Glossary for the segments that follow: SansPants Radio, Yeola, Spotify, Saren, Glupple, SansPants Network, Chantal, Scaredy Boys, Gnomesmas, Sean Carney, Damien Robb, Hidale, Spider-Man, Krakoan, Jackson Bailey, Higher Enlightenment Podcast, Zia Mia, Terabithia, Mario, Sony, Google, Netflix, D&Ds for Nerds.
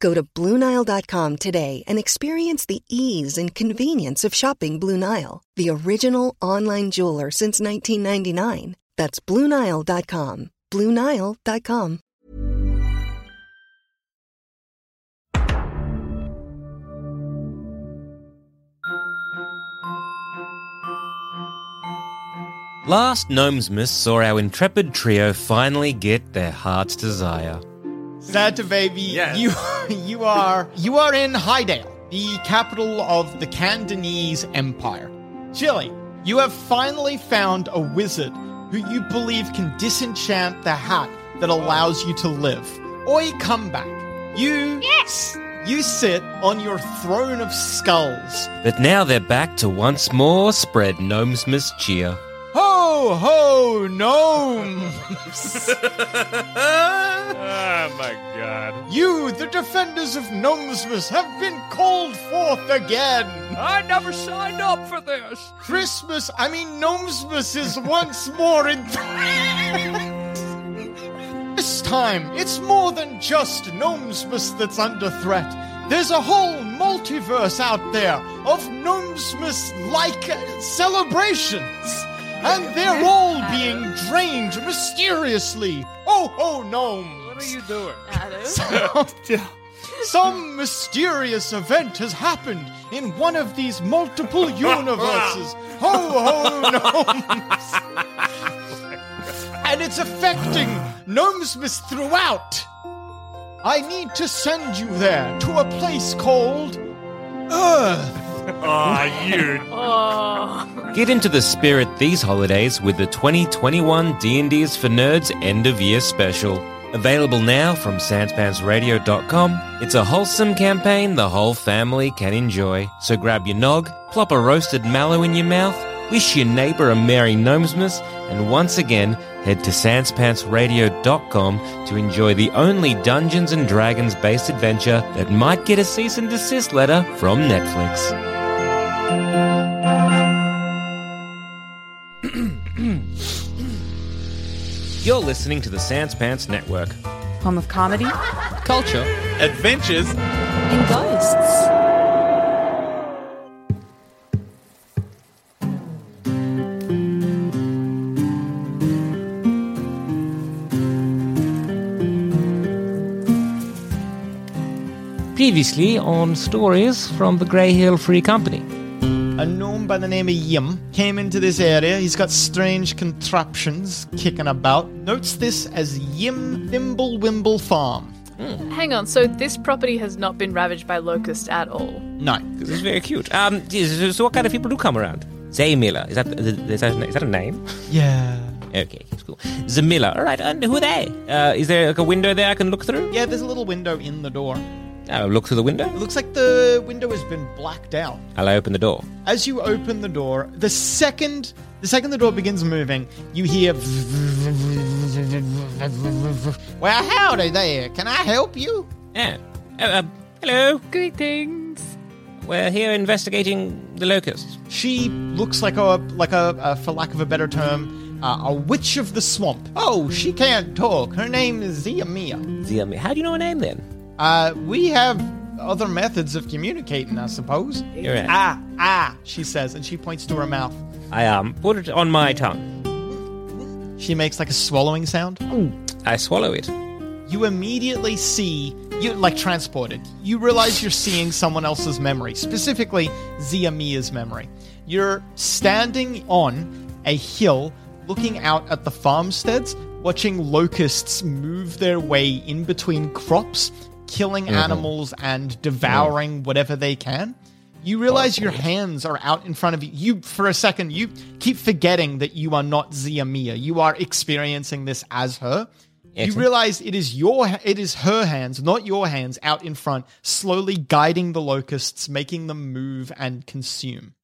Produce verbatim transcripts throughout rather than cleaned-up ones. Go to blue nile dot com today and experience the ease and convenience of shopping Blue Nile, the original online jeweler since nineteen ninety-nine. That's blue nile dot com. blue nile dot com. Last Gnomesmas saw our intrepid trio finally get their heart's desire. Santa baby, yes. you you are you are in Hidale, the capital of the Cantonese Empire. Chilly, you have finally found a wizard who you believe can disenchant the hat that allows you to live. Oi, come back. You Yes! You sit on your throne of skulls. But now they're back to once more spread Gnomesmas cheer. Ho, ho, gnomes! Oh my god. You, the defenders of Gnomesmas, have been called forth again! I never signed up for this! Christmas, I mean Gnomesmas is once more in threat! This time, it's more than just Gnomesmas that's under threat. There's a whole multiverse out there of Gnomesmas-like celebrations! And they're all being drained mysteriously. Oh, oh, gnomes. What are you doing? some, some mysterious event has happened in one of these multiple universes. Ho, ho, gnomes. And it's affecting Gnomesmas throughout. I need to send you there to a place called Earth. Oh, you. Oh. Get into the spirit these holidays with the twenty twenty-one D and Ds for Nerds end-of-year special. Available now from sans pants radio dot com, it's a wholesome campaign the whole family can enjoy. So grab your nog, plop a roasted mallow in your mouth, wish your neighbour a Merry Gnomesmas, and once again, head to sans pants radio dot com to enjoy the only Dungeons and Dragons-based adventure that might get a cease and desist letter from Netflix. You're listening to the SansPants Network. Home of comedy, culture, adventures, and ghosts. Previously on stories from the Grey Hill Free Company. A gnome by the name of Yim came into this area. He's got strange contraptions kicking about. Notes this as Yim Thimblewimble Farm. Mm. Hang on, so this property has not been ravaged by locusts at all? No. This is very cute. Um, so what kind of people do come around? Zaymilla. Is that, is that, is that a name? Yeah. Okay, that's cool. Zaymilla. All right, and who are they? Uh, is there like a window there I can look through? Yeah, there's a little window in the door. Oh, look through the window? It looks like the window has been blacked out. I'll open the door. As you open the door, the second the second the door begins moving, you hear... Well, howdy there. Can I help you? Yeah. Oh, uh, hello. Greetings. We're here investigating the locusts. She looks like a, like a, a for lack of a better term... Uh, a witch of the swamp. Oh, she can't talk. Her name is Zia Mia. Zia Mia. How do you know her name, then? Uh, we have other methods of communicating, I suppose. You're right. Ah, ah, she says, and she points to her mouth. I, um, put it on my tongue. She makes, like, a swallowing sound. I swallow it. You immediately see you like transported. You realize you're seeing someone else's memory, specifically Zia Mia's memory. You're standing on a hill looking out at the farmsteads, watching locusts move their way in between crops, killing mm-hmm. animals and devouring mm. whatever they can. You realize your hands are out in front of you. You, for a second, you keep forgetting that you are not Zia Mia. You are experiencing this as her. Excellent. You realize it is your, it is her hands, not your hands, out in front, slowly guiding the locusts, making them move and consume.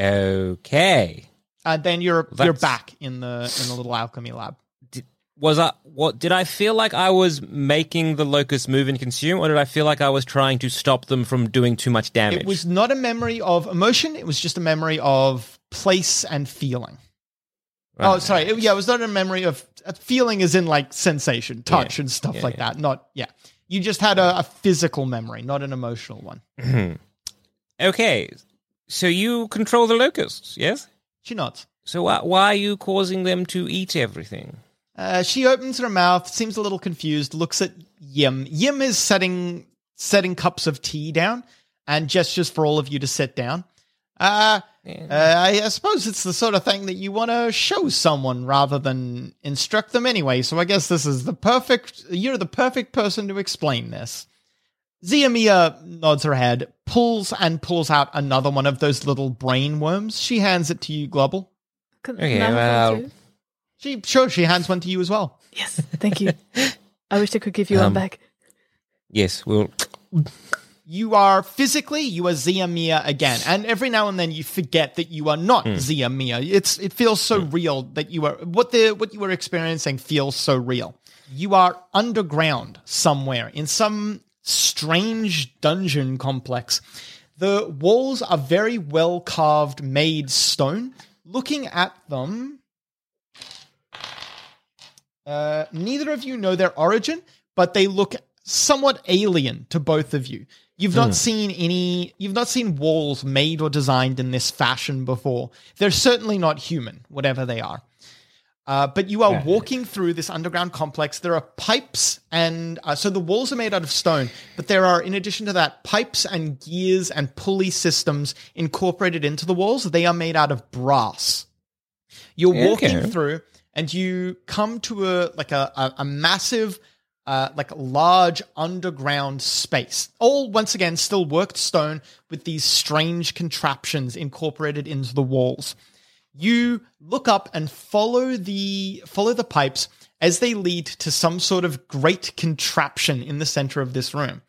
Okay. And then you're That's... you're back in the in the little alchemy lab. Did, was I what? Did I feel like I was making the locusts move and consume, or did I feel like I was trying to stop them from doing too much damage? It was not a memory of emotion. It was just a memory of place and feeling. Right. Oh, sorry. It, yeah, it was not a memory of a feeling, as in like sensation, touch, yeah. and stuff yeah, like yeah. that. Not yeah. You just had a, a physical memory, not an emotional one. Okay, so you control the locusts, yes? She nods. So uh, why are you causing them to eat everything? Uh, she opens her mouth, seems a little confused, looks at Yim. Yim is setting setting cups of tea down and gestures for all of you to sit down. Uh, yeah. uh, I, I suppose it's the sort of thing that you want to show someone rather than instruct them anyway, so I guess this is the perfect... You're the perfect person to explain this. Zia Mia nods her head, pulls and pulls out another one of those little brain worms. She hands it to you, Global. Okay, well. She, sure, she hands one to you as well. Yes, thank you. I wish I could give you um, one back. Yes, we'll... You are physically, you are Zia Mia again. And every now and then you forget that you are not mm. Zia Mia. It's, it feels so mm. real that you are... What, the, what you are experiencing feels so real. You are underground somewhere in some... strange dungeon complex. The walls are very well carved, made stone. Looking at them, uh, neither of you know their origin, but they look somewhat alien to both of you. You've not mm. seen any, you've not seen walls made or designed in this fashion before. They're certainly not human, whatever they are. Uh, but you are walking through this underground complex. There are pipes and... Uh, so the walls are made out of stone, but there are, in addition to that, pipes and gears and pulley systems incorporated into the walls. They are made out of brass. You're walking okay. through and you come to a like a, a, a massive, uh, like large underground space. All, once again, still worked stone with these strange contraptions incorporated into the walls. You look up and follow the follow the pipes as they lead to some sort of great contraption in the center of this room.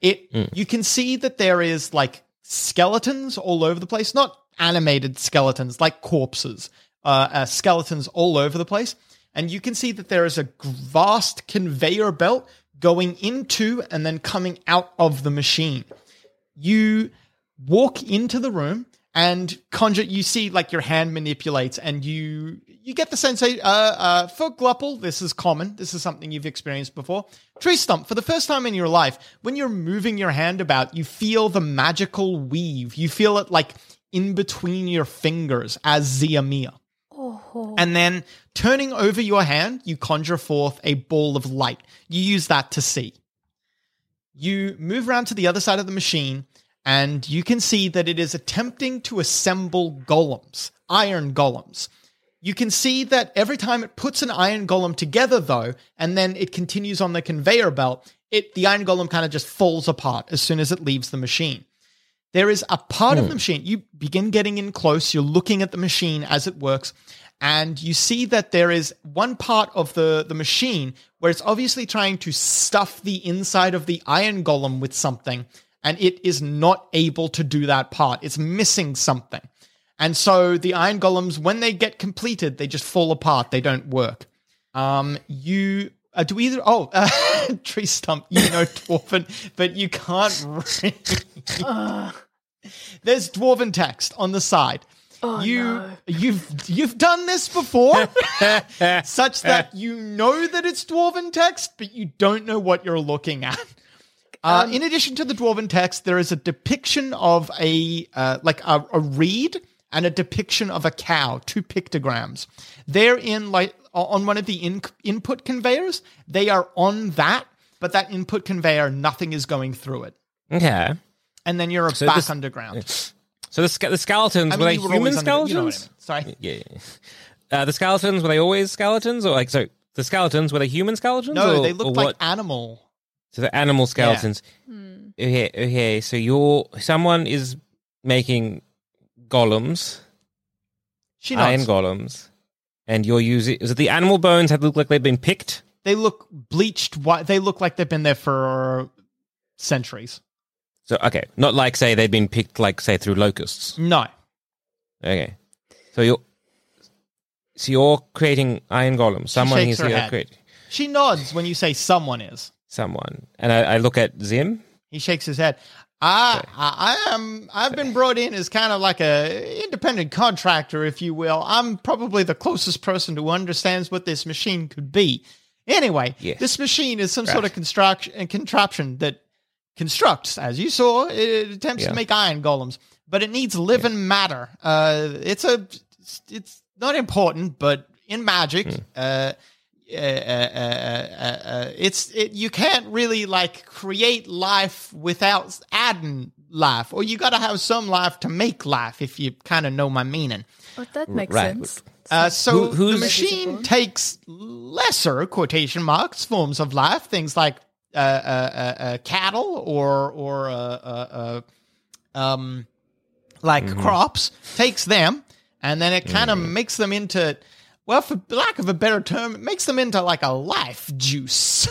It mm. you can see that there is like skeletons all over the place, not animated skeletons, like corpses, uh, uh, skeletons all over the place. And you can see that there is a vast conveyor belt going into and then coming out of the machine. You walk into the room. And conjure, you see, like your hand manipulates, and you you get the sense. Uh, uh, for Glupple, this is common. This is something you've experienced before. Tree Stump, for the first time in your life, when you're moving your hand about, you feel the magical weave. You feel it like in between your fingers as Zia Mia. Oh. And then turning over your hand, you conjure forth a ball of light. You use that to see. You move around to the other side of the machine. And you can see that it is attempting to assemble golems, iron golems. You can see that every time it puts an iron golem together, though, and then it continues on the conveyor belt, it the iron golem kind of just falls apart as soon as it leaves the machine. There is a part mm. of the machine. You begin getting in close. You're looking at the machine as it works. And you see that there is one part of the, the machine where it's obviously trying to stuff the inside of the iron golem with something. And it is not able to do that part. It's missing something. And so the iron golems, when they get completed, they just fall apart. They don't work. Um, you uh, do either. Oh, uh, Tree Stump, you know Dwarven, but you can't read. There's Dwarven text on the side. Oh, you no. you've you've done this before, such that you know that it's Dwarven text, but you don't know what you're looking at. Uh, in addition to the Dwarven text, there is a depiction of a, uh, like a, a reed and a depiction of a cow, two pictograms. They're in, like, on one of the in- input conveyors. They are on that. but that input conveyor, nothing is going through it. Okay. And then you're so back this, underground. So the, the skeletons, I mean, were they were human skeletons? Under, you know what I mean. Sorry. Yeah. Uh, the skeletons, were they always skeletons? Or like, so the skeletons, were they human skeletons? No, or, they looked like what? Animal. So the animal skeletons. Yeah. Mm. Okay, okay. So you're, someone is making golems. She knows. Iron golems. And you're using, is it the animal bones have looked like they've been picked? They look bleached white. They look like they've been there for centuries. So, okay. Not like, say, they've been picked, like, say, through locusts. No. Okay. So you're, so you're creating iron golems. Someone is creating. She nods when you say someone is. Someone. And I, I look at Zim. He shakes his head. I, I, I am, I've been brought in as kind of like a independent contractor, if you will. I'm probably the closest person who understands what this machine could be. Anyway, yes. This machine is some right. sort of construction contraption that constructs, as you saw, it attempts yeah. to make iron golems, but it needs living yeah. matter. Uh, it's a, it's not important, but in magic, mm. uh, Uh, uh, uh, uh, it's it, you can't really like create life without adding life, or you got to have some life to make life. If you kind of know my meaning, well, that makes right. sense. Uh, so Who, the machine takes lesser quotation marks forms of life, things like uh, uh, uh, uh, cattle or or uh, uh, uh, um, like mm. crops. Takes them, and then it kind of mm. makes them into. Well, for lack of a better term, it makes them into like a life juice.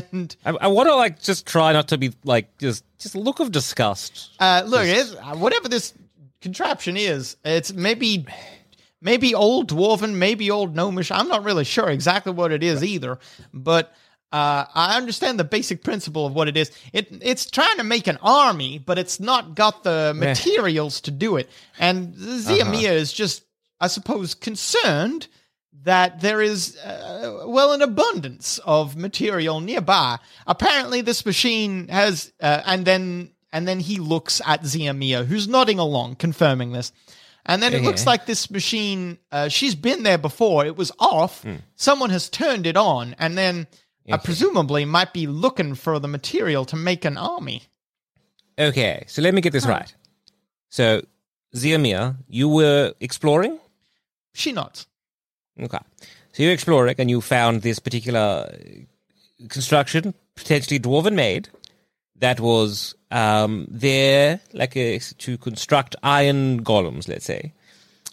and I, I want to like just try not to be like just just look of disgust. Uh, look, just... it's, whatever this contraption is, it's maybe maybe old dwarven, maybe old gnomish. I'm not really sure exactly what it is right. either, but uh, I understand the basic principle of what it is. It it's trying to make an army, but it's not got the materials to do it. And Zia Mia uh-huh. is just. I suppose, concerned that there is, uh, well, an abundance of material nearby. Apparently this machine has, uh, and then and then he looks at Zia Mia, who's nodding along, confirming this. And then it yeah. looks like this machine, uh, she's been there before. It was off. Mm. Someone has turned it on, and then okay. uh, presumably might be looking for the material to make an army. Okay, so let me get this oh. right. So, Zia Mia, you were exploring? She not. Okay. So you're exploring and you found this particular construction, potentially dwarven-made, that was um, there like a, to construct iron golems, let's say,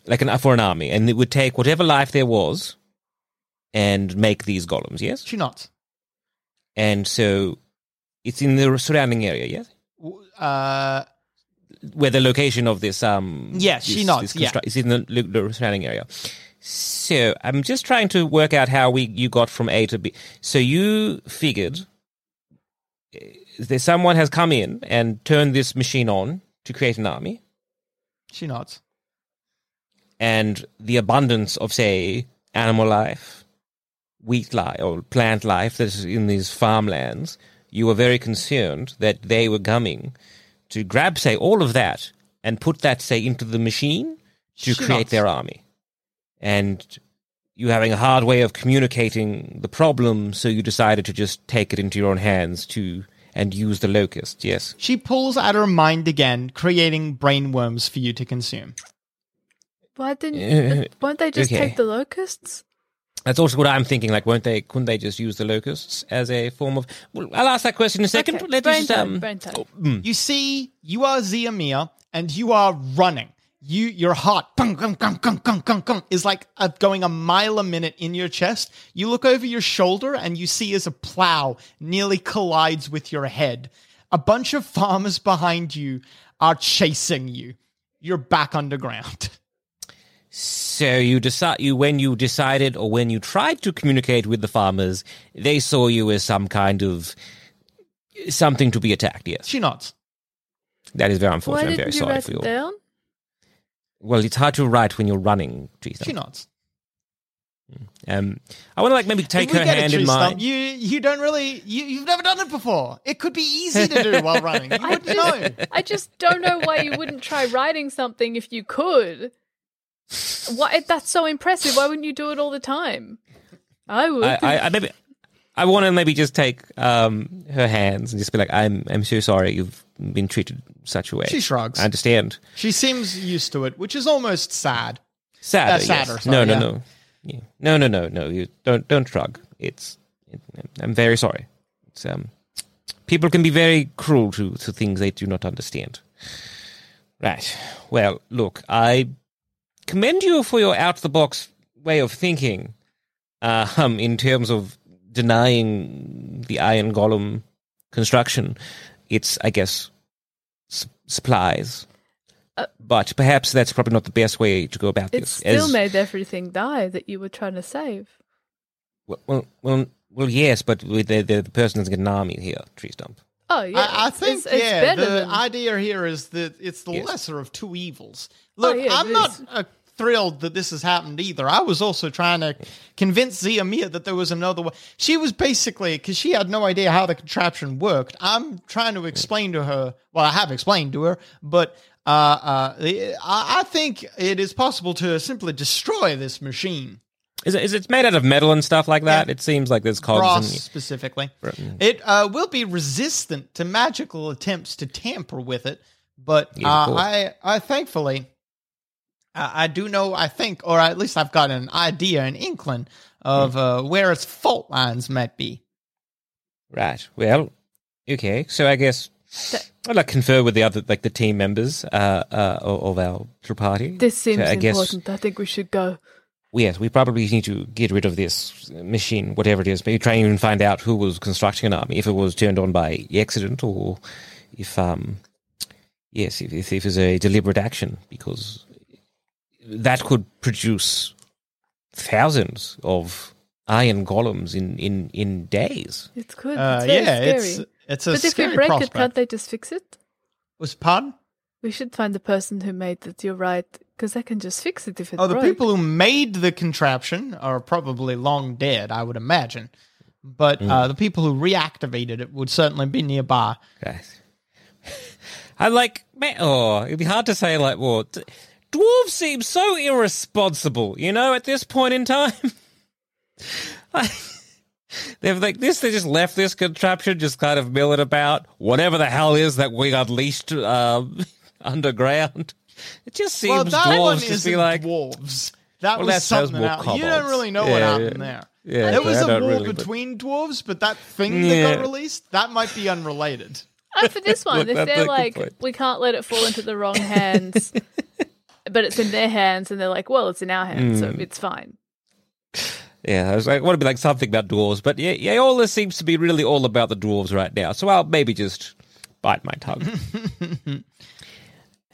like an, for an army. And it would take whatever life there was and make these golems, yes? She not. And so it's in the surrounding area, yes? Uh... Where the location of this, um, yes, this, she nods. Yeah, it's in the, the surrounding area. So I'm just trying to work out how we you got from A to B. So you figured that someone has come in and turned this machine on to create an army. She nods. And the abundance of, say, animal life, wheat life, or plant life that is in these farmlands, you were very concerned that they were coming. To grab, say, all of that and put that, say, into the machine to she create knows. Their army. And you having a hard way of communicating the problem, so you decided to just take it into your own hands to and use the locust, yes? She pulls out her mind again, creating brainworms for you to consume. Why didn't... Uh, won't they just okay. take the locusts? That's also what I'm thinking, like, won't they... Couldn't they just use the locusts as a form of... Well, I'll ask that question in a second. Okay. Let's just, um... time, oh, mm. You see, you are Zia Mia, and you are running. You, your heart is, like, uh, going a mile a minute in your chest. You look over your shoulder, and you see as a plow nearly collides with your head. A bunch of farmers behind you are chasing you. You're back underground. So you decide you when you decided or when you tried to communicate with the farmers, they saw you as some kind of something to be attacked. Yes, she nods. That is very unfortunate. Why didn't I'm very you sorry write for you. It down? Well, it's hard to write when you're running. Tree Stump. She nods. Um, I want to like maybe take her hand in mine. You you don't really you you've never done it before. It could be easy to do while running. You wouldn't know. I just don't know why you wouldn't try writing something if you could. Why, that's so impressive. Why wouldn't you do it all the time? I would. I, I, I maybe I want to maybe just take um, her hands and just be like, I'm I'm so sorry you've been treated such a way. She shrugs. I understand. She seems used to it, which is almost sad. Sadder, uh, sadder yes. sorry, no, no, yeah. no. Yeah. No, no, no, no. You don't don't shrug. It's it, I'm very sorry. It's, um, people can be very cruel to, to things they do not understand. Right. Well, look, I commend you for your out-of-the-box way of thinking uh, um, in terms of denying the iron golem construction, it's, I guess, su- supplies. Uh, but perhaps that's probably not the best way to go about it this. It still As, made everything die that you were trying to save. Well, well, well, well yes, but the, the, the person is getting an army here, Tree Stump. Oh, yeah. I, I think, it's, it's yeah, the than... idea here is that it's the yes. lesser of two evils. Look, oh, yeah, I'm not... Uh, thrilled that this has happened either. I was also trying to convince Zia Mia that there was another way. She was basically, because she had no idea how the contraption worked, I'm trying to explain to her, well, I have explained to her, but uh, uh, I think it is possible to simply destroy this machine. Is it, is it made out of metal and stuff like that? Yeah. It seems like there's cogs. Brass, and... specifically. Right. It uh, will be resistant to magical attempts to tamper with it, but yeah, uh, I, I thankfully... I do know, I think, or at least I've got an idea, an inkling of uh, where its fault lines might be. Right. Well, okay. So I guess I'd like to confer with the other, like the team members uh, uh, of our party. This seems so I important. Guess, I think we should go. Yes, we probably need to get rid of this machine, whatever it is. Maybe try and find out who was constructing an army, if it was turned on by accident or if, um, yes, if, if, if it was a deliberate action, because... that could produce thousands of iron golems in, in, in days. It could. Uh, it's very yeah, scary. It's, it's a but scary if we break prospect. It, can't they just fix it? Was pardon? We should find the person who made it. You're right, because they can just fix it if it. Oh, broke. The people who made the contraption are probably long dead, I would imagine. But mm. uh, the people who reactivated it would certainly be nearby. Right. I like. Oh, it'd be hard to say. Like what. Well, t- Dwarves seem so irresponsible, you know, at this point in time. I, they've like this, they just left this contraption, just kind of milling about, whatever the hell is that we unleashed uh, underground. It just seems well, that dwarves one just be like dwarves. That well, was that something else. You don't really know yeah, what happened yeah. there. Yeah, there was a war really, between but... dwarves, but that thing yeah. that got released, that might be unrelated. And for this one, if they're like, point. We can't let it fall into the wrong hands. But it's in their hands, and they're like, well, it's in our hands, mm. so it's fine. Yeah, I was like, I want to be like something about dwarves, but yeah, yeah, all this seems to be really all about the dwarves right now, so I'll maybe just bite my tongue.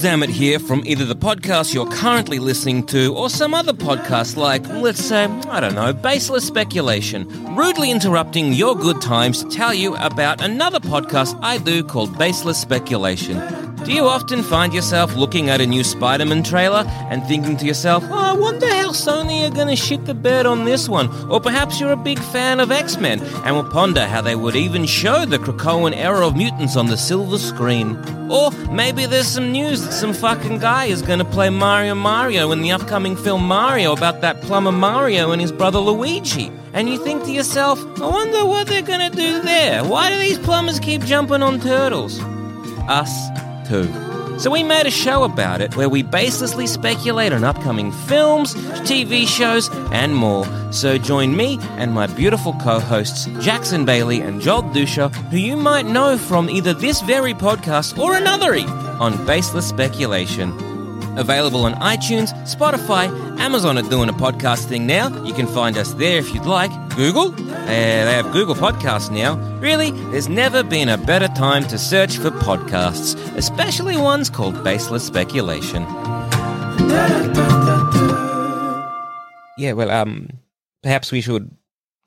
Zammit here from either the podcast you're currently listening to or some other podcast like, let's say, I don't know, Baseless Speculation, rudely interrupting your good times to tell you about another podcast I do called Baseless Speculation. Do you often find yourself looking at a new Spider-Man trailer and thinking to yourself, oh, what the hell, Sony are going to shit the bed on this one? Or perhaps you're a big fan of X-Men and will ponder how they would even show the Krakoan era of mutants on the silver screen. Or maybe there's some news that some fucking guy is going to play Mario Mario in the upcoming film Mario about that plumber Mario and his brother Luigi. And you think to yourself, I wonder what they're going to do there. Why do these plumbers keep jumping on turtles? Us too. So we made a show about it where we baselessly speculate on upcoming films, T V shows, and more. So join me and my beautiful co-hosts Jackson Bailey and Joel Duscher, who you might know from either this very podcast or anothery, on Baseless Speculation. Available on iTunes, Spotify, Amazon are doing a podcast thing now. You can find us there if you'd like. Google? Uh, they have Google Podcasts now. Really, there's never been a better time to search for podcasts, especially ones called Baseless Speculation. Yeah, well, um, perhaps we should,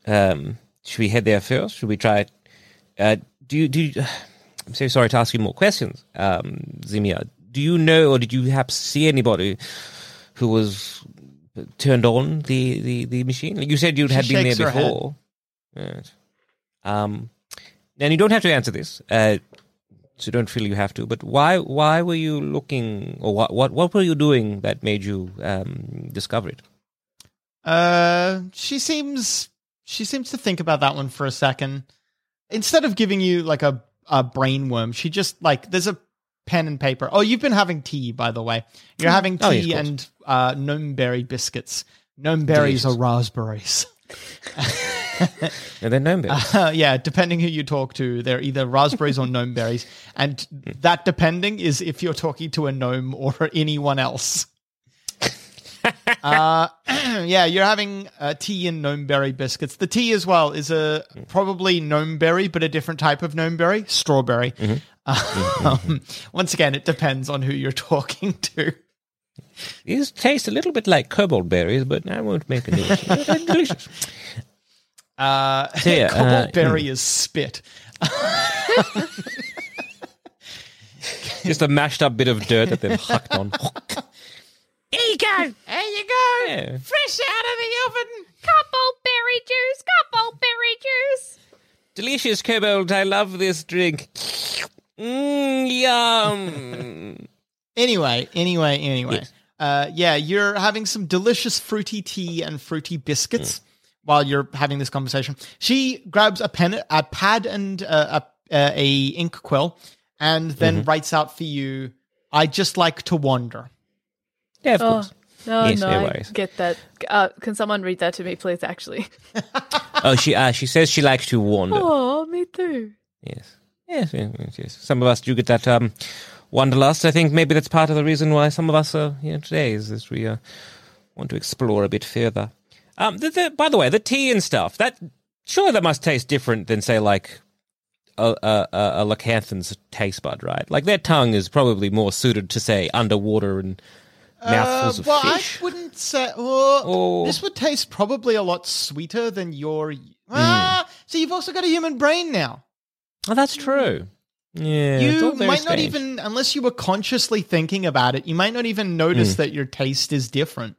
um, should we head there first? Should we try, uh, do you, do you, uh, I'm so sorry to ask you more questions, um, Zimia. Do you know, or did you perhaps see anybody who was turned on the, the, the machine? You said you had been there before. Right. Um, and you don't have to answer this, uh, so don't feel you have to. But why why were you looking, or what what, what were you doing that made you um, discover it? Uh, she seems she seems to think about that one for a second. Instead of giving you like a a brain worm, she just like there's a. pen and paper. Oh, you've been having tea, by the way. You're having tea oh, yes, and uh, gnome berry biscuits. Gnome berries are raspberries. No, they're gnome berries. Uh, yeah, depending who you talk to, they're either raspberries or gnome berries. And that depending is if you're talking to a gnome or anyone else. uh, yeah, you're having uh, tea and gnome berry biscuits. The tea as well is a probably gnome berry, but a different type of gnome berry, strawberry. Mm-hmm. Um, once again, it depends on who you're talking to. These taste a little bit like cobalt berries, but I won't make a noise. They're delicious. Uh, so, yeah, cobalt uh, berry yeah. is spit. Just a mashed up bit of dirt that they've hucked on. There you go. There you go. Yeah. Fresh out of the oven. Cobalt berry juice. Cobalt berry juice. Delicious, cobalt. I love this drink. Mm, yum. Anyway, anyway, anyway. Yes. Uh, yeah, you're having some delicious fruity tea and fruity biscuits mm. while you're having this conversation. She grabs a pen, a pad, and uh, a, uh, a ink quill, and then mm-hmm. writes out for you, I just like to wander. Yeah, of oh, course. No, yes, no, no I get that. Uh, can someone read that to me, please, actually? oh, she uh, she says she likes to wander. Oh, me too. Yes. Yes, yes, yes. Some of us do get that um, wanderlust. I think maybe that's part of the reason why some of us are here today is that we uh, want to explore a bit further. Um, the, the, by the way, the tea and stuff, that surely that must taste different than, say, like a, a, a Lacanthan's taste bud, right? Like their tongue is probably more suited to, say, underwater and mouthfuls uh, of well, fish. Well, I wouldn't say... Well, or, this would taste probably a lot sweeter than your... Ah, mm. So you've also got a human brain now. Oh, that's true. Yeah, you might strange. not even, unless you were consciously thinking about it, you might not even notice mm. that your taste is different.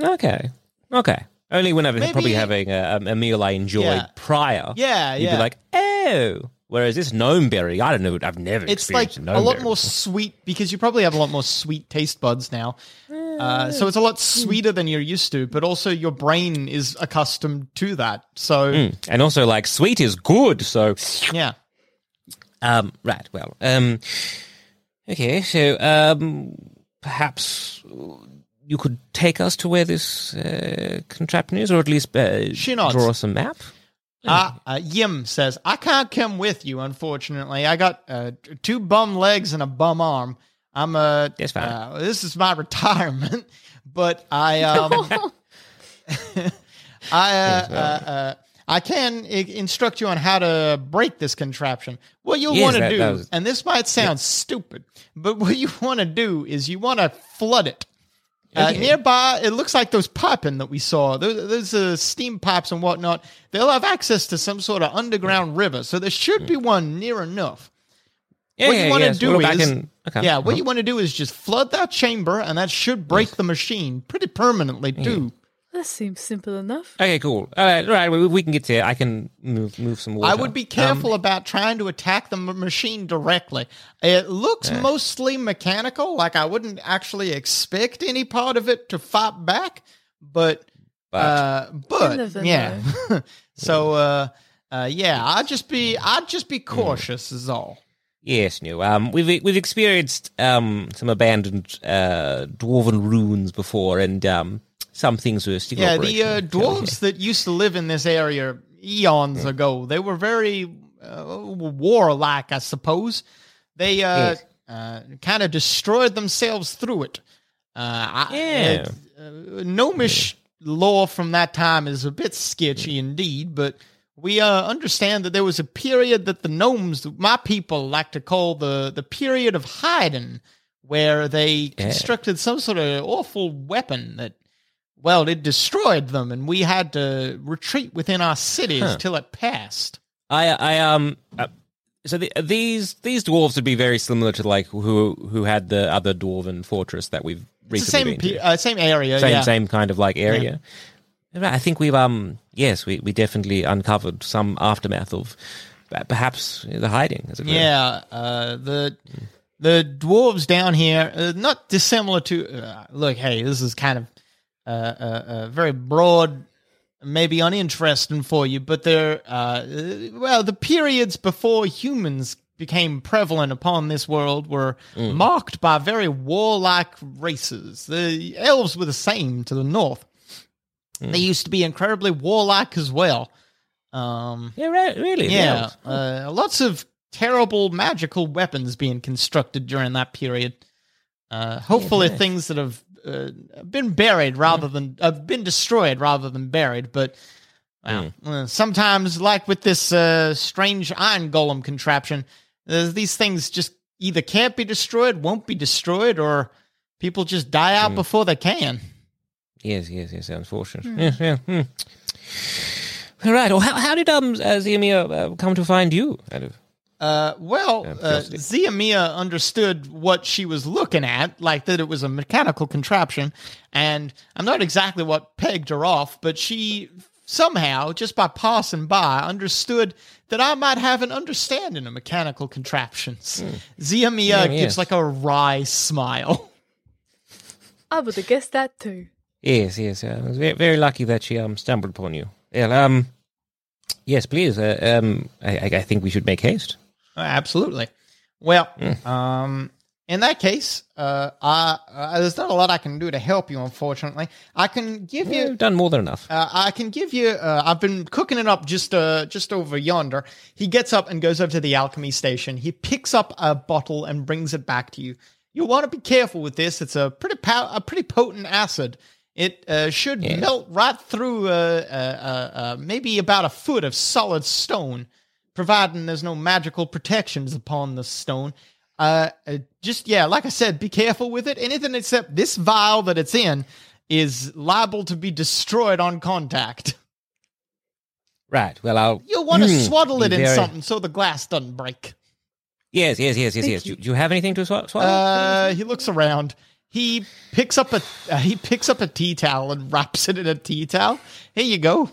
Okay, okay. Only when I'm probably having a, a meal I enjoyed yeah. prior. Yeah, you'd yeah. You'd be like, oh. Whereas this gnome berry, I don't know. I've never. It's experienced like a, a lot berry. more sweet because you probably have a lot more sweet taste buds now. Uh, so it's a lot sweeter mm. than you're used to, but also your brain is accustomed to that. So mm. and also like sweet is good. So yeah. Um, right, well, um, okay, so um, perhaps you could take us to where this uh, contraption is, or at least uh, draw us a map? Uh, uh, Yim says, I can't come with you, unfortunately. I got uh, two bum legs and a bum arm. I'm a, That's fine. Uh, this is my retirement, but I, um, I, uh, uh, uh, I can instruct you on how to break this contraption. What you'll yes, want to do, was, and this might sound yeah. stupid, but what you want to do is you want to flood it. Uh, okay. Nearby, it looks like those piping that we saw, those, those uh, steam pipes and whatnot, they'll have access to some sort of underground yeah. river, so there should yeah. be one near enough. Yeah, what you yeah, want to yeah. do so is, in, okay. yeah, what uh-huh. you want to do is just flood that chamber, and that should break yes. the machine pretty permanently, yeah. too. That seems simple enough. Okay, cool. All right, all right we, we can get to it. I can move move some water. I would be careful um, about trying to attack the m- machine directly. It looks yeah. mostly mechanical, like I wouldn't actually expect any part of it to fight back, but, but, uh, but yeah. so, uh, uh, yeah, I'd just be, I'd just be cautious mm. is all. Yes, no. Um, we've we've experienced um, some abandoned uh, dwarven ruins before, and um, some things were still. Yeah, the uh, dwarves that used to live in this area eons yeah. ago, they were very uh, warlike, I suppose. They uh, yes. uh, kind of destroyed themselves through it. Uh, yeah, I, uh, Gnomish yeah. lore from that time is a bit sketchy yeah. indeed, but. We uh, understand that there was a period that the gnomes, my people, like to call the, the period of hiding, where they constructed yeah. some sort of awful weapon that, well, it destroyed them, and we had to retreat within our cities huh. till it passed. I, I um, uh, so the, these these dwarves would be very similar to like who who had the other dwarven fortress that we've recently it's the same been to. Uh, same area, same yeah. same kind of like area. Yeah. I think we've, um, yes, we, we definitely uncovered some aftermath of perhaps the hiding. As it yeah, uh, the the dwarves down here, uh, not dissimilar to, uh, look, hey, this is kind of uh, uh, uh, very broad, maybe uninteresting for you, but they're, uh, well, the periods before humans became prevalent upon this world were mm. marked by very warlike races. The elves were the same to the north. Mm. They used to be incredibly warlike as well. Um, yeah, right, really? Yeah. Uh, lots of terrible magical weapons being constructed during that period. Uh, hopefully yeah, things that have uh, been buried rather mm. than... have uh, been destroyed rather than buried, but wow. mm. uh, sometimes, like with this uh, strange iron golem contraption, uh, these things just either can't be destroyed, won't be destroyed, or people just die out mm. before they can. Yes, yes, yes. Unfortunate. Mm. Yes, yeah. Mm. All right. Well, how, how did um uh, Zia Mia uh, come to find you? Out of, uh, well, uh, uh, Zia Mia understood what she was looking at, like that it was a mechanical contraption, and I'm not exactly what pegged her off, but she somehow, just by passing by, understood that I might have an understanding of mechanical contraptions. Mm. Zia Mia yeah, gives yes. like a wry smile. I would have guessed that too. Yes, yes. Uh, I was very, very lucky that she um, stumbled upon you. Yeah, um, yes, please. Uh, um, I, I think we should make haste. Uh, absolutely. Well, mm. um, in that case, uh, I, uh, there's not a lot I can do to help you, unfortunately. I can give yeah, you... You've done more than enough. Uh, I can give you... Uh, I've been cooking it up just uh, just over yonder. He gets up and goes over to the alchemy station. He picks up a bottle and brings it back to you. You want to be careful with this. It's a pretty pow- a pretty potent acid. It uh, should yeah. melt right through uh, uh, uh, uh, maybe about a foot of solid stone, providing there's no magical protections upon the stone. Uh, uh, just, yeah, like I said, be careful with it. Anything except this vial that it's in is liable to be destroyed on contact. Right, well, I'll... You'll want to mm, swaddle it in very... something so the glass doesn't break. Yes, yes, yes, yes, yes. You. Do, do you have anything to sw- swaddle? Uh, he looks around. He picks up a uh, he picks up a tea towel and wraps it in a tea towel. Here you go.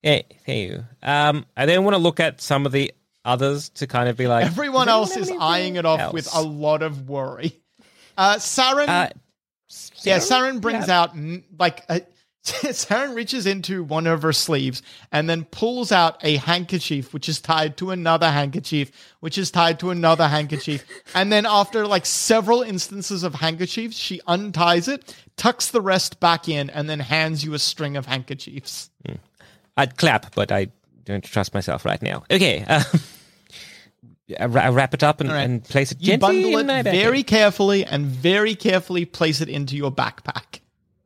Hey, thank you. Um, I then want to look at some of the others to kind of be like everyone else is eyeing it off else. with a lot of worry. Uh, Saren, uh, Saren, yeah, Saren brings yeah. out like a, Saren reaches into one of her sleeves and then pulls out a handkerchief, which is tied to another handkerchief, which is tied to another handkerchief. And then after like several instances of handkerchiefs, she unties it, tucks the rest back in, and then hands you a string of handkerchiefs. Mm. I'd clap, but I don't trust myself right now. Okay. Uh, I wrap it up and, right. and place it you gently bundle in it my backpack. Very carefully and very carefully place it into your backpack.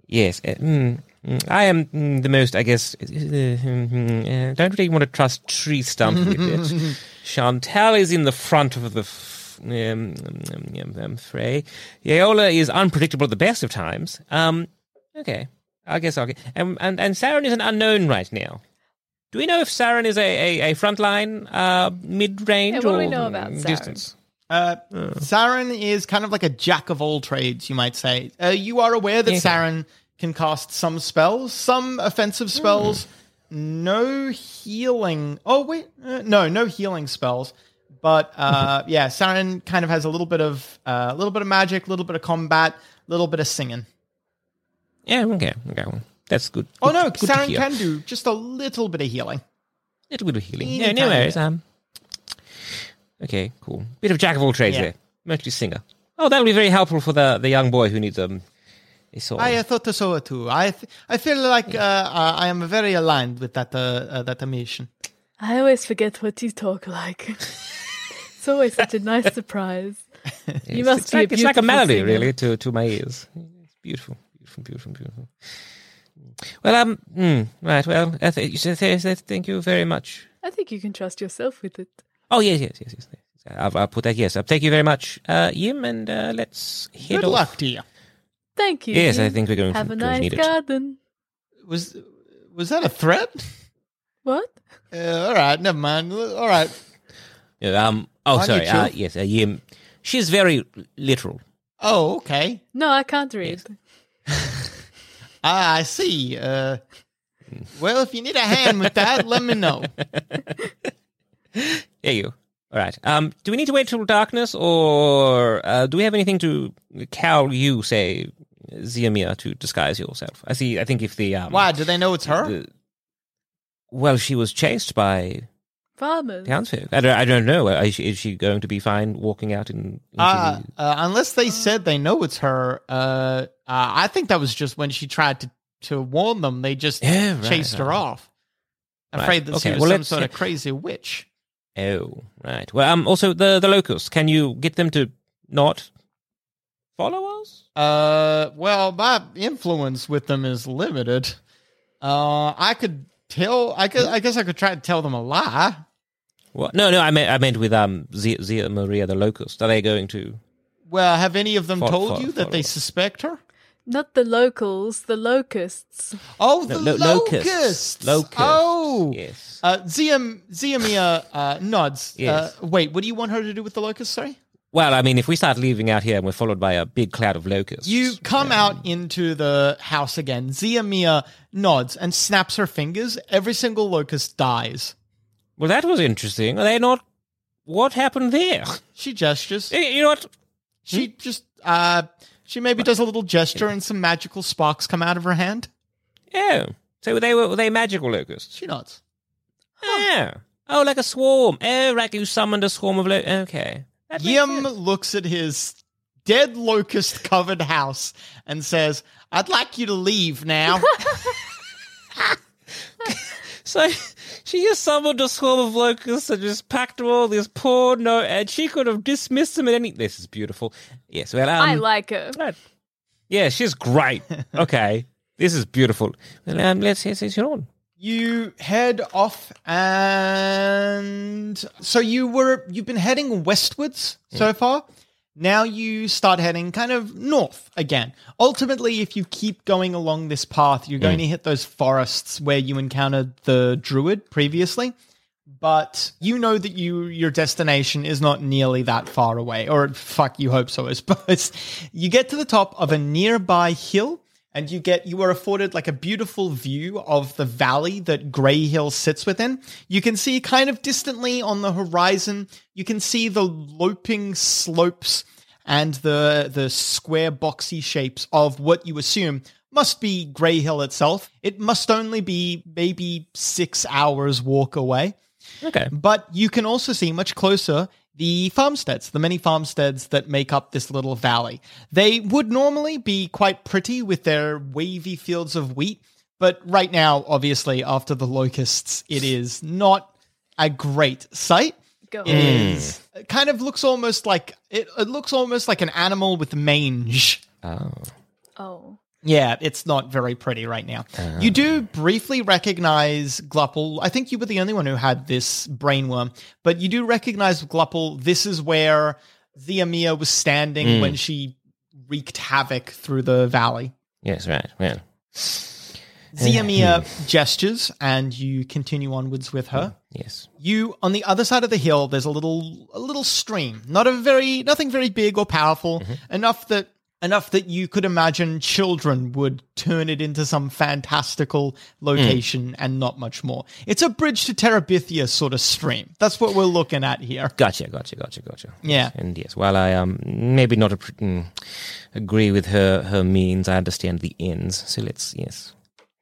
Yes. Uh, mm. I am the most, I guess, uh, uh, don't really want to trust Tree Stump with it. Chantal is in the front of the f- um, um, um, fray. Yeola is unpredictable at the best of times. Um, okay, I guess I'll get... And, and, and Saren is an unknown right now. Do we know if Saren is a, a, a frontline, uh, mid-range, yeah, what or do we know about distance? Saren? Uh, oh. Saren is kind of like a jack of all trades, you might say. Uh, you are aware that okay. Saren can cast some spells, some offensive spells, mm. no healing. Oh, wait. Uh, no, no healing spells. But uh, yeah, Saren kind of has a little bit of a uh, little bit of magic, a little bit of combat, a little bit of singing. Yeah, okay. okay. Well, that's good. Oh, good, no, good Saren can do just a little bit of healing. A little bit of healing. Any yeah, no worries. Um, Okay, cool. Bit of jack of all trades yeah. there. Mostly singer. Oh, that would be very helpful for the, the young boy who needs um, a song. I uh, thought so too. I th- I feel like yeah. uh, uh, I am very aligned with that uh, uh, that mission. I always forget what you talk like. It's always such a nice surprise. Yes, you must it's be. Like, a it's like a melody, singer. Really, to, to my ears. It's beautiful, beautiful, beautiful, beautiful. Well, um, mm, right. Well, I th- thank you very much. I think you can trust yourself with it. Oh, yes, yes, yes, yes. I'll, I'll put that, yes. Thank you very much, uh, Yim, and uh, let's head Good off. Good luck to you. Thank you. Yes, Yim. I think we're going Have to nice need it. Have a nice garden. Was, was that a threat? What? Uh, all right, never mind. All right. Yeah, um. Oh, Aren't sorry. Uh, yes, uh, Yim. She's very literal. Oh, okay. No, I can't read. Yes. Ah, I see. Uh, well, if you need a hand with that, let me know. There you go. All right. Um, do we need to wait till darkness, or uh, do we have anything to cow you, say, Zia Mia, to disguise yourself? I see. I think if the... Um, Why? Do they know it's her? The, well, she was chased by... Farmers. Townsfolk. I don't, I don't know. Is she, is she going to be fine walking out in... Uh, the... uh, unless they said they know it's her, uh, uh, I think that was just when she tried to, to warn them. They just yeah, right, chased right. her off. Afraid right. that okay. she was well, some sort of crazy witch. Oh, right. Well, um, also, the, the locusts, can you get them to not follow us? Uh, well, my influence with them is limited. Uh, I could tell, I, could, I guess I could try to tell them a lie. What? No, no, I meant, I meant with um, Zia, Zia Maria the locust. Are they going to... Well, have any of them fo- told fo- you that they us? Suspect her? Not the locals, the locusts. Oh, the no, lo- locusts. locusts. Locusts. Oh. Yes. Uh, Zia, Zia Mia uh, nods. Yes. Uh, wait, what do you want her to do with the locusts, sorry? Well, I mean, if we start leaving out here and we're followed by a big cloud of locusts. You come um, out into the house again. Zia Mia nods and snaps her fingers. Every single locust dies. Well, that was interesting. Are they not... What happened there? She gestures. You know what? She hmm? just... uh. She maybe does a little gesture and some magical sparks come out of her hand. Yeah. So they were, were they magical locusts? She nods. Yeah. Oh. oh, like a swarm. Oh, like you summoned a swarm of locusts. Okay. Yim looks at his dead locust-covered house and says, I'd like you to leave now. So she just summoned a swarm of locusts and just packed them all. This poor no, and she could have dismissed them at any. This is beautiful. Yes, well, um, I like her. Right. Yeah, she's great. Okay, this is beautiful. Well, um, let's hear it on. You head off, and so you were. You've been heading westwards yeah. so far. Now you start heading kind of north again. Ultimately, if you keep going along this path, you're mm. going to hit those forests where you encountered the druid previously. But you know that you your destination is not nearly that far away. Or, fuck, you hope so, I suppose. You get to the top of a nearby hill, and you get you are afforded like a beautiful view of the valley that Grey Hill sits within. You can see kind of distantly on the horizon, you can see the loping slopes and the the square boxy shapes of what you assume must be Grey Hill itself. It must only be maybe six hours walk away. Okay. But you can also see much closer the farmsteads, the many farmsteads that make up this little valley. They would normally be quite pretty with their wavy fields of wheat, but right now, obviously, after the locusts, it is not a great sight. Go. It mm. is it kind of looks almost like it, it looks almost like an animal with mange. Oh. Oh. Yeah, it's not very pretty right now. Uh, you do briefly recognize Glupple. I think you were the only one who had this brainworm, but you do recognize Glupple. This is where Zia Mia was standing mm. when she wreaked havoc through the valley. Yes, right. Well. Zia Mia mm. gestures, and you continue onwards with her. Mm. Yes. You on the other side of the hill. There's a little, a little stream. Not a very, nothing very big or powerful. Mm-hmm. Enough that. Enough that you could imagine children would turn it into some fantastical location mm. and not much more. It's a Bridge to Terabithia sort of stream. That's what we're looking at here. Gotcha, gotcha, gotcha, gotcha. Yeah. And yes, while I um maybe not a, mm, agree with her, her means, I understand the ends. So let's, yes,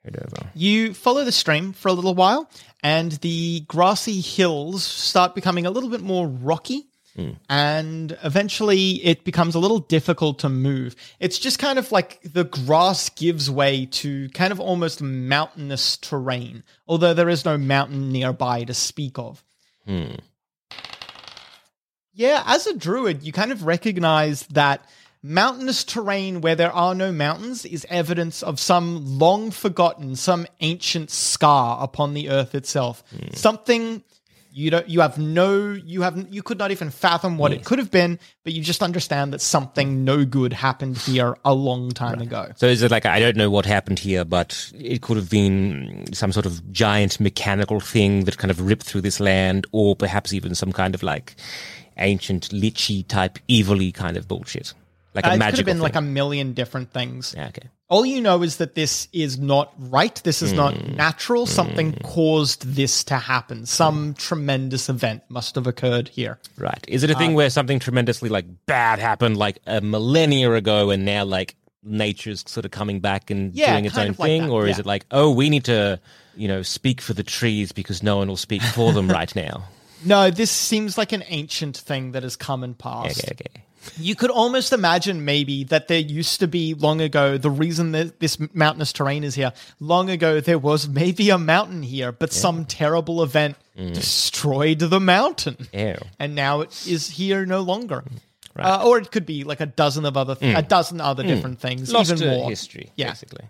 head over. You follow the stream for a little while, and the grassy hills start becoming a little bit more rocky. Mm. And eventually it becomes a little difficult to move. It's just kind of like the grass gives way to kind of almost mountainous terrain, although there is no mountain nearby to speak of. Mm. Yeah, as a druid, you kind of recognize that mountainous terrain where there are no mountains is evidence of some long forgotten, some ancient scar upon the earth itself. Mm. Something... You don't. You have no. You have. You could not even fathom what yes. it could have been, but you just understand that something no good happened here a long time right. ago. So is it like I don't know what happened here, but it could have been some sort of giant mechanical thing that kind of ripped through this land, or perhaps even some kind of like ancient lichy type evilly kind of bullshit. Like uh, a it magical could have been thing. Like a million different things. Yeah, okay. All you know is that this is not right. This is mm. not natural. Something mm. caused this to happen. Some mm. tremendous event must have occurred here. Right. Is it a thing uh, where something tremendously like bad happened like a millennia ago and now like nature's sort of coming back and yeah, doing its own like thing? That. Or yeah. is it like, oh, we need to, you know, speak for the trees because no one will speak for them right now? No, this seems like an ancient thing that has come and passed. Okay, okay. You could almost imagine maybe that there used to be long ago, the reason that this mountainous terrain is here, long ago there was maybe a mountain here, but yeah. some terrible event mm. destroyed the mountain. Ew. And now it is here no longer. Right. Uh, or it could be like a dozen of other, th- mm. a dozen other mm. different things. Lost even more. History, yeah. basically.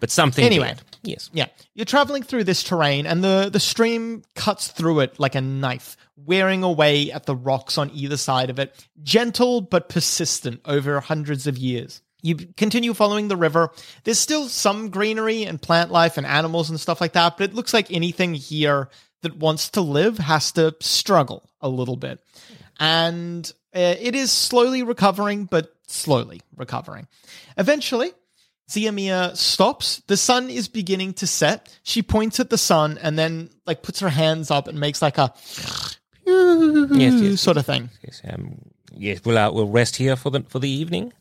But something. Anyway, yes. Yeah. You're traveling through this terrain and the, the stream cuts through it like a knife, wearing away at the rocks on either side of it, gentle but persistent over hundreds of years. You continue following the river. There's still some greenery and plant life and animals and stuff like that, but it looks like anything here that wants to live has to struggle a little bit. And uh, it is slowly recovering, but slowly recovering. Eventually, Zia Mia stops. The sun is beginning to set. She points at the sun and then like puts her hands up and makes like a... Yes, yes, sort yes, of thing. Yes, yes. Um, yes. We'll, uh, we'll rest here for the for the evening.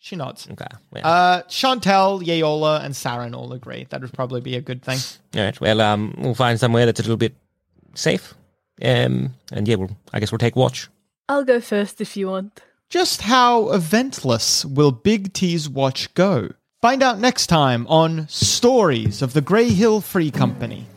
She nods. Okay. Yeah. Uh, Chantal, Yeola, and Saren all agree that would probably be a good thing. All right. Well, um, we'll find somewhere that's a little bit safe. Um, and yeah, we'll, I guess we'll take watch. I'll go first if you want. Just how eventless will Big T's watch go? Find out next time on Stories of the Grey Hill Free Company.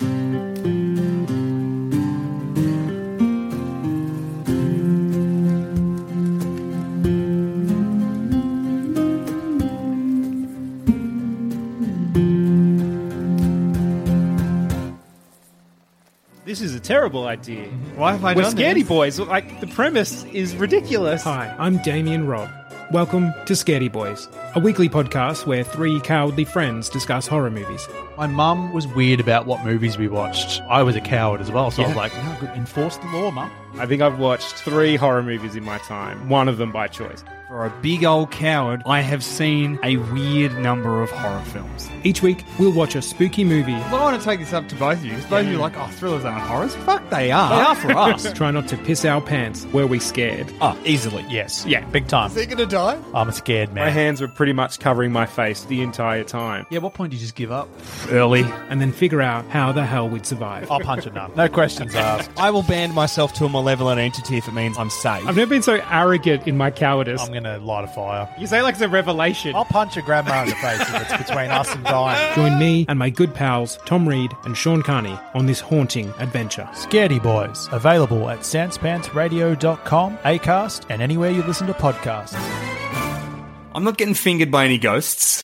This is a terrible idea. Why have I We're done this? We're Scaredy Boys. Like, the premise is ridiculous. Hi, I'm Damien Robb. Welcome to Scaredy Boys, a weekly podcast where three cowardly friends discuss horror movies. My mum was weird about what movies we watched. I was a coward as well, so yeah. I was like, no, good. Enforce the law, mum. I think I've watched three horror movies in my time, one of them by choice. For a big old coward, I have seen a weird number of horror films. Each week, we'll watch a spooky movie. Well, I want to take this up to both of you. Both yeah. of you are like, oh, thrillers aren't horrors. Fuck, they are. They are for us. Try not to piss our pants. Were we scared? Oh, easily. Yes. Yeah, big time. Is he going to die? I'm a scared man. My hands were pretty much covering my face the entire time. Yeah, what point do you just give up? Early. And then figure out how the hell we'd survive. I'll punch a nut. No questions asked. I will band myself to a malevolent entity if it means I'm safe. I've never been so arrogant in my cowardice. I'm going to light a fire. You say like it's a revelation. I'll punch a grandma in the face if it's between us and dying. Join me and my good pals Tom Reed and Sean Carney on this haunting adventure. Scaredy Boys, available at sans pants radio dot com, Acast, and anywhere you listen to podcasts. I'm not getting fingered by any ghosts.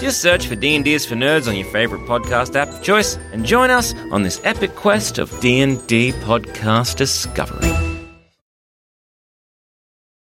Just search for D and Ds for Nerds on your favourite podcast app of choice and join us on this epic quest of D and D podcast discovery.